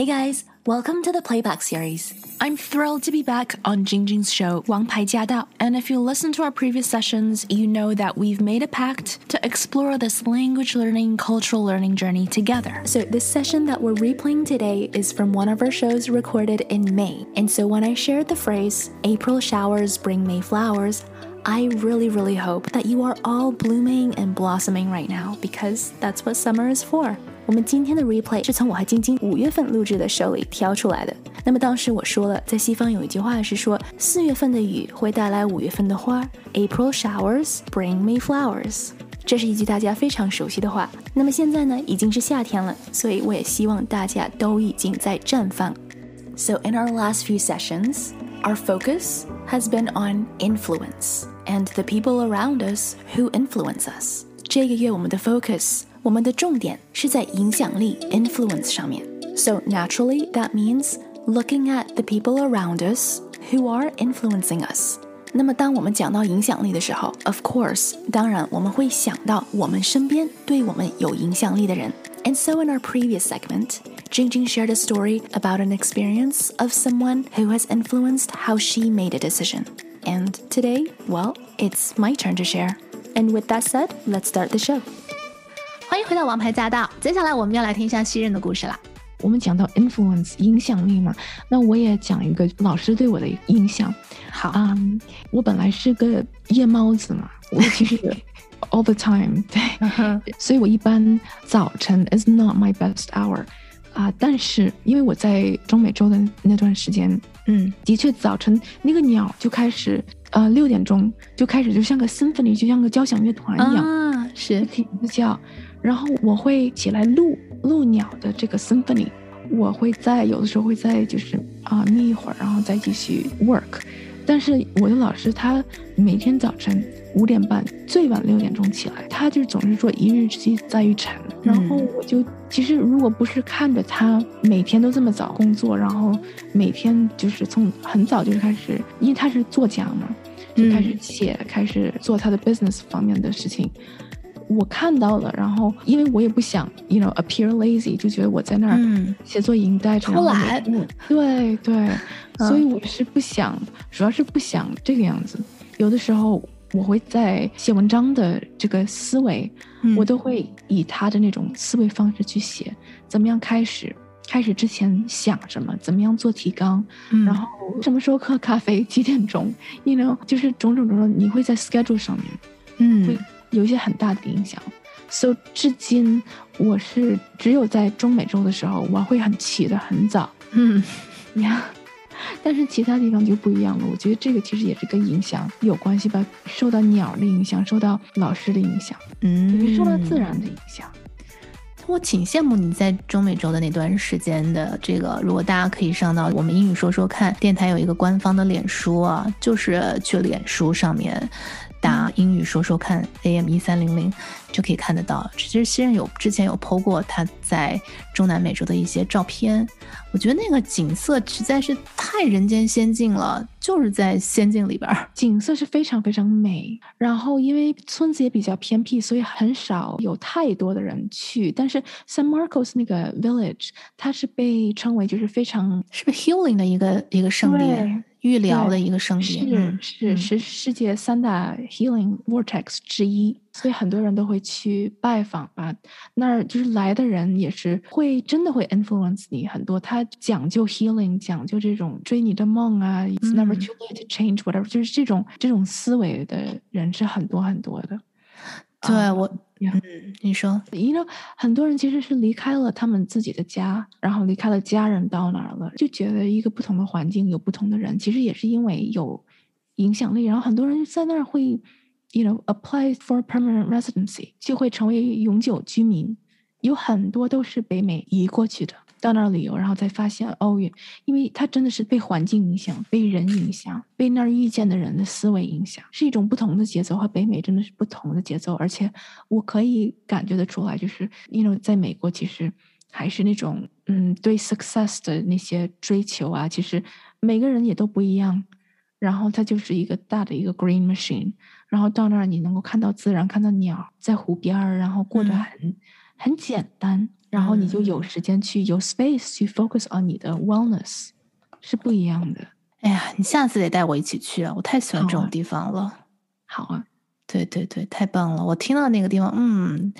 Hey guys, welcome to the Playback Series. I'm thrilled to be back on Jingjing's show, 王牌驾到. And if you listen to our previous sessions, you know that we've made a pact to explore this language learning, cultural learning journey together. So this session that we're replaying today is from one of our shows recorded in May. And so when I shared the phrase, April showers bring May flowers, I really hope that you are all blooming and blossoming right now, because that's what summer is for.我们今天的 replay 是从我和晶晶5月份录制的show里挑出来的。那么当时我说了，在西方有一句话是说，4月份的雨会带来5月份的花 ，April showers bring May flowers。这是一句大家非常熟悉的话。那么现在呢，已经是夏天了，所以我也希望大家都已经在绽放。So in our last few sessions, our focus has been on influence and the people around us who influence us. 这个月我们的 focus。我们的重点是在影响力 influence 上面。So naturally, that means looking at the people around us who are influencing us. 那么当我们讲到影响力的时候 of course, 当然我们会想到我们身边对我们有影响力的人。And so in our previous segment, Jingjing shared a story about an experience of someone who has influenced how she made a decision. And today, well, it's my turn to share. And with that said, let's start the show.欢迎回到王牌驾到，接下来我们要来听一下西任的故事了。我们讲到 influence 影响力嘛，那我也讲一个老师对我的影响。好，我本来是个夜猫子嘛，我其实all the time， 对，所以我一般早晨 is not my best hour 但是因为我在中美洲的那段时间，的确早晨那个鸟就开始。6点钟就开始，就像个 symphony， 就像个交响乐团一样，是挺不叫。然后我会起来录鸟的这个 symphony， 我会在有的时候会在就是眯一会儿，然后再继续 work。但是我的老师他每天早晨5点半，最晚6点钟起来，他就总是说一日之计在于晨。然后我就其实如果不是看着他每天都这么早工作，然后每天就是从很早就开始，因为他是作家嘛，就开始写，开始做他的 business 方面的事情。我看到了，然后因为我也不想 you know appear lazy， 就觉得我在那儿写作营带着偷懒，对，所以我是不想，主要是不想这个样子。有的时候我会在写文章的这个思维，我都会以他的那种思维方式去写，怎么样开始之前想什么，怎么样做提纲，然后什么时候喝咖啡，几点钟 you know 就是种种你会在 schedule 上面会有一些很大的影响。 So 至今我是只有在中美洲的时候我会起得很早，但是其他地方就不一样了。我觉得这个其实也是跟影响有关系吧，受到鸟的影响，受到老师的影响，受到自然的影响。我挺羡慕你在中美洲的那段时间的这个，如果大家可以上到我们英语说说看电台有一个官方的脸书啊，就是去脸书上面打英语说说看 AM1300 就可以看得到。其实西任之前有 po 过他在中南美洲的一些照片，我觉得那个景色实在是太人间仙境了，就是在仙境里边，景色是非常非常美。然后因为村子也比较偏僻，所以很少有太多的人去。但是 San Marcos 那个 village 它是被称为就是非常是被 healing 的一个圣地，愈疗的一个圣地，是世界3大 healing vortex 之一，所以很多人都会去拜访吧。那儿就是来的人也是会真的会 influence 你很多，他讲究 healing， 讲究这种追你的梦啊， it's never too late to change whatever， 就是这种思维的人是很多很多的。对，我你说 you know 很多人其实是离开了他们自己的家，然后离开了家人到哪儿了，就觉得一个不同的环境有不同的人，其实也是因为有影响力。然后很多人在那儿会 you know apply for permanent residency， 就会成为永久居民。有很多都是北美移过去的，到那儿旅游，然后才发现哦，因为他真的是被环境影响，被人影响，被那儿遇见的人的思维影响，是一种不同的节奏，和北美真的是不同的节奏。而且我可以感觉得出来，就是因为在美国其实还是那种对 success 的那些追求啊，其实每个人也都不一样。然后它就是一个大的一个 green machine， 然后到那儿你能够看到自然，看到鸟在湖边，然后过得很很简单，然后你就有时间去有 space 去 focus on 你的 wellness， 是不一样的。哎呀，你下次得带我一起去啊，我太喜欢这种地方了。好啊，对对对，太棒了，我听到那个地方，嗯，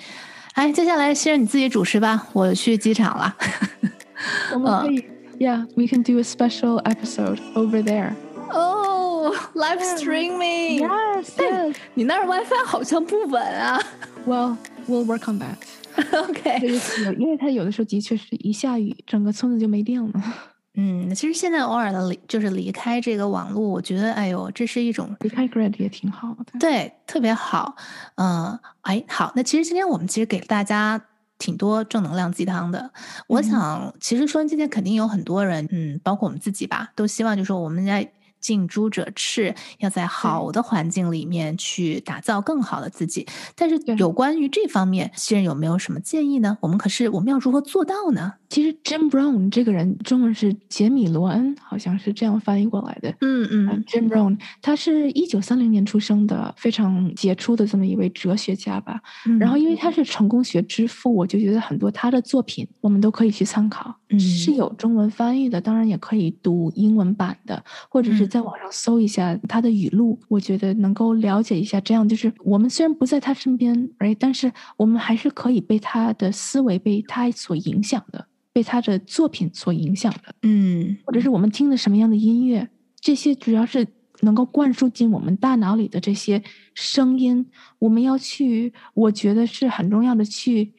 哎，接下来先你自己主持吧，我去机场了。我们可以Yeah, we can do a special episode over there. Oh, live streaming. Yes, yes. 你那儿 WiFi 好像不稳啊。Well, we'll work on that. OK. 因为它有的时候的确是一下雨，整个村子就没电了。嗯，其实现在偶尔的就是离开这个网络，我觉得，哎呦，这是一种离开 grid 也挺好的。对，特别好。哎，好，那其实今天我们其实给大家挺多正能量鸡汤的，我想其实收音机前肯定有很多人，包括我们自己吧，都希望就是说我们在近朱者赤，要在好的环境里面去打造更好的自己。但是有关于这方面，新人有没有什么建议呢？我们要如何做到呢？其实 Jim Brown 这个人，中文是杰米·罗恩，好像是这样翻译过来的。Jim Brown 他是1930年出生的，非常杰出的这么一位哲学家吧。然后因为他是成功学之父，我就觉得很多他的作品我们都可以去参考，是有中文翻译的，当然也可以读英文版的，或者是在网上搜一下他的语录，我觉得能够了解一下。这样就是我们虽然不在他身边，但是我们还是可以被他的思维，被他所影响的，被他的作品所影响的，或者是我们听的什么样的音乐，这些主要是能够灌输进我们大脑里的这些声音，我们要去，我觉得是很重要的，去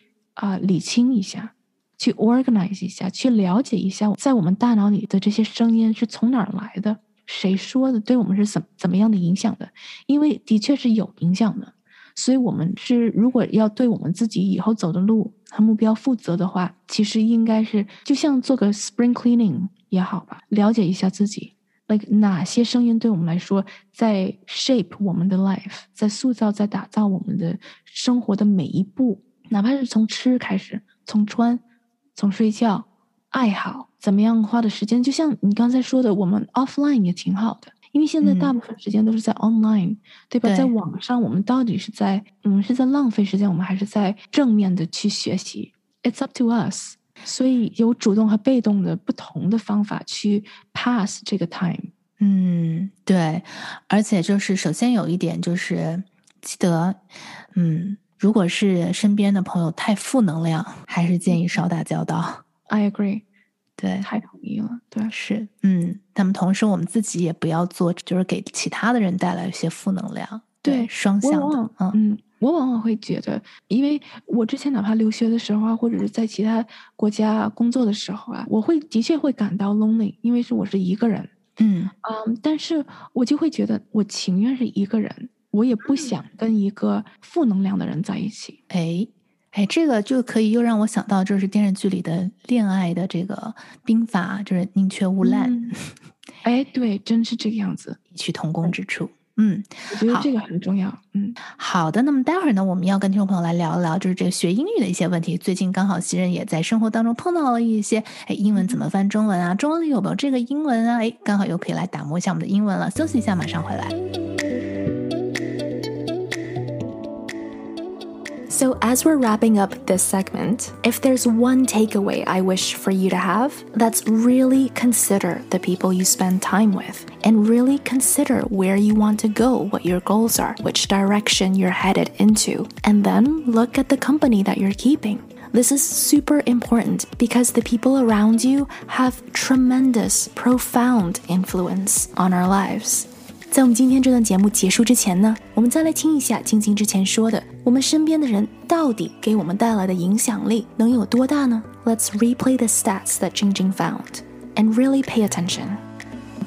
理清一下，去 organize 一下，去了解一下，在我们大脑里的这些声音是从哪儿来的，谁说的，对我们是怎么样的影响的，因为的确是有影响的。所以我们是如果要对我们自己以后走的路和目标负责的话，其实应该是就像做个 spring cleaning 也好吧，了解一下自己 like 哪些声音对我们来说在 shape 我们的 life， 在塑造，在打造我们的生活的每一步，哪怕是从吃开始，从穿，从睡觉，爱好，怎么样花的时间，就像你刚才说的，我们 offline 也挺好的，因为现在大部分时间都是在 online， 对吧？对，在网上我们到底是在浪费时间，我们还是在正面的去学习 It's up to us。 所以有主动和被动的不同的方法去 pass 这个 time。 对，而且就是首先有一点就是记得，如果是身边的朋友太负能量，还是建议少打交道。 I agree，对，太同意了。对，是，那么同时我们自己也不要做就是给其他的人带来一些负能量。 对，双向的。我往往会觉得，因为我之前哪怕留学的时候啊，或者是在其他国家工作的时候啊，我会的确会感到 lonely， 因为是我是一个人。但是我就会觉得我情愿是一个人，我也不想跟一个负能量的人在一起。哎，这个就可以又让我想到，就是电视剧里的恋爱的这个兵法，就是宁缺毋滥。哎，对，真是这个样子，异曲同工之处。我觉得这个很重要。好的，那么待会儿呢，我们要跟听众朋友来聊一聊，就是这个学英语的一些问题。最近刚好新人也在生活当中碰到了一些，英文怎么翻中文啊？中文里有没有这个英文啊？刚好又可以来打磨一下我们的英文了。休息一下，马上回来。So as we're wrapping up this segment, if there's one takeaway I wish for you to have, that's really consider the people you spend time with and really consider where you want to go, what your goals are, which direction you're headed into, and then look at the company that you're keeping.This is super important because the people around you have tremendous, profound influence on our lives.在我们今天这段节目结束之前呢，我们再来听一下晶晶之前说的，我们身边的人到底给我们带来的影响力能有多大呢？ Let's replay the stats that Jingjing found and really pay attention。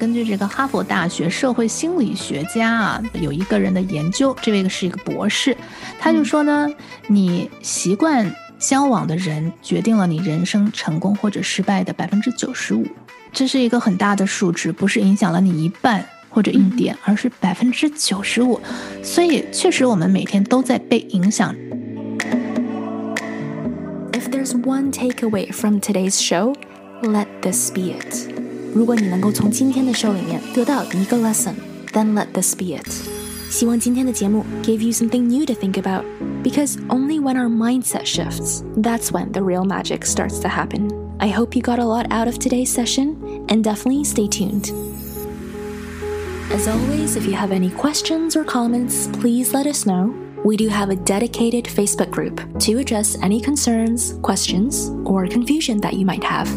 根据这个哈佛大学社会心理学家啊，有一个人的研究，这位是一个博士，他就说呢，你习惯交往的人决定了你人生成功或者失败的 95%， 这是一个很大的数值，不是影响了你一半或者一点，而是 95%。 所以确实我们每天都在被影响。 If there's one takeaway from today's show, let this be it。 如果你能够从今天的 show 里面得到一个 lesson, then let this be it。 希望今天的节目 gave you something new to think about。because only when our mindset shifts, that's when the real magic starts to happen. I hope you got a lot out of today's session, and definitely stay tuned. As always, if you have any questions or comments, please let us know. We do have a dedicated Facebook group to address any concerns, questions, or confusion that you might have.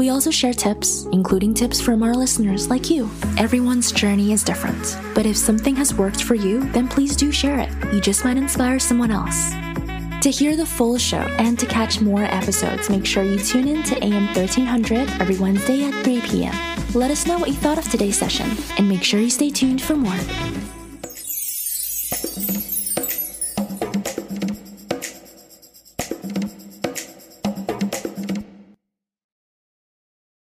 We also share tips, including tips from our listeners like you. Everyone's journey is different, but if something has worked for you, then please do share it. You just might inspire someone else. To hear the full show and to catch more episodes, make sure you tune in to AM1300 every Wednesday at 3 p.m. Let us know what you thought of today's session, and make sure you stay tuned for more.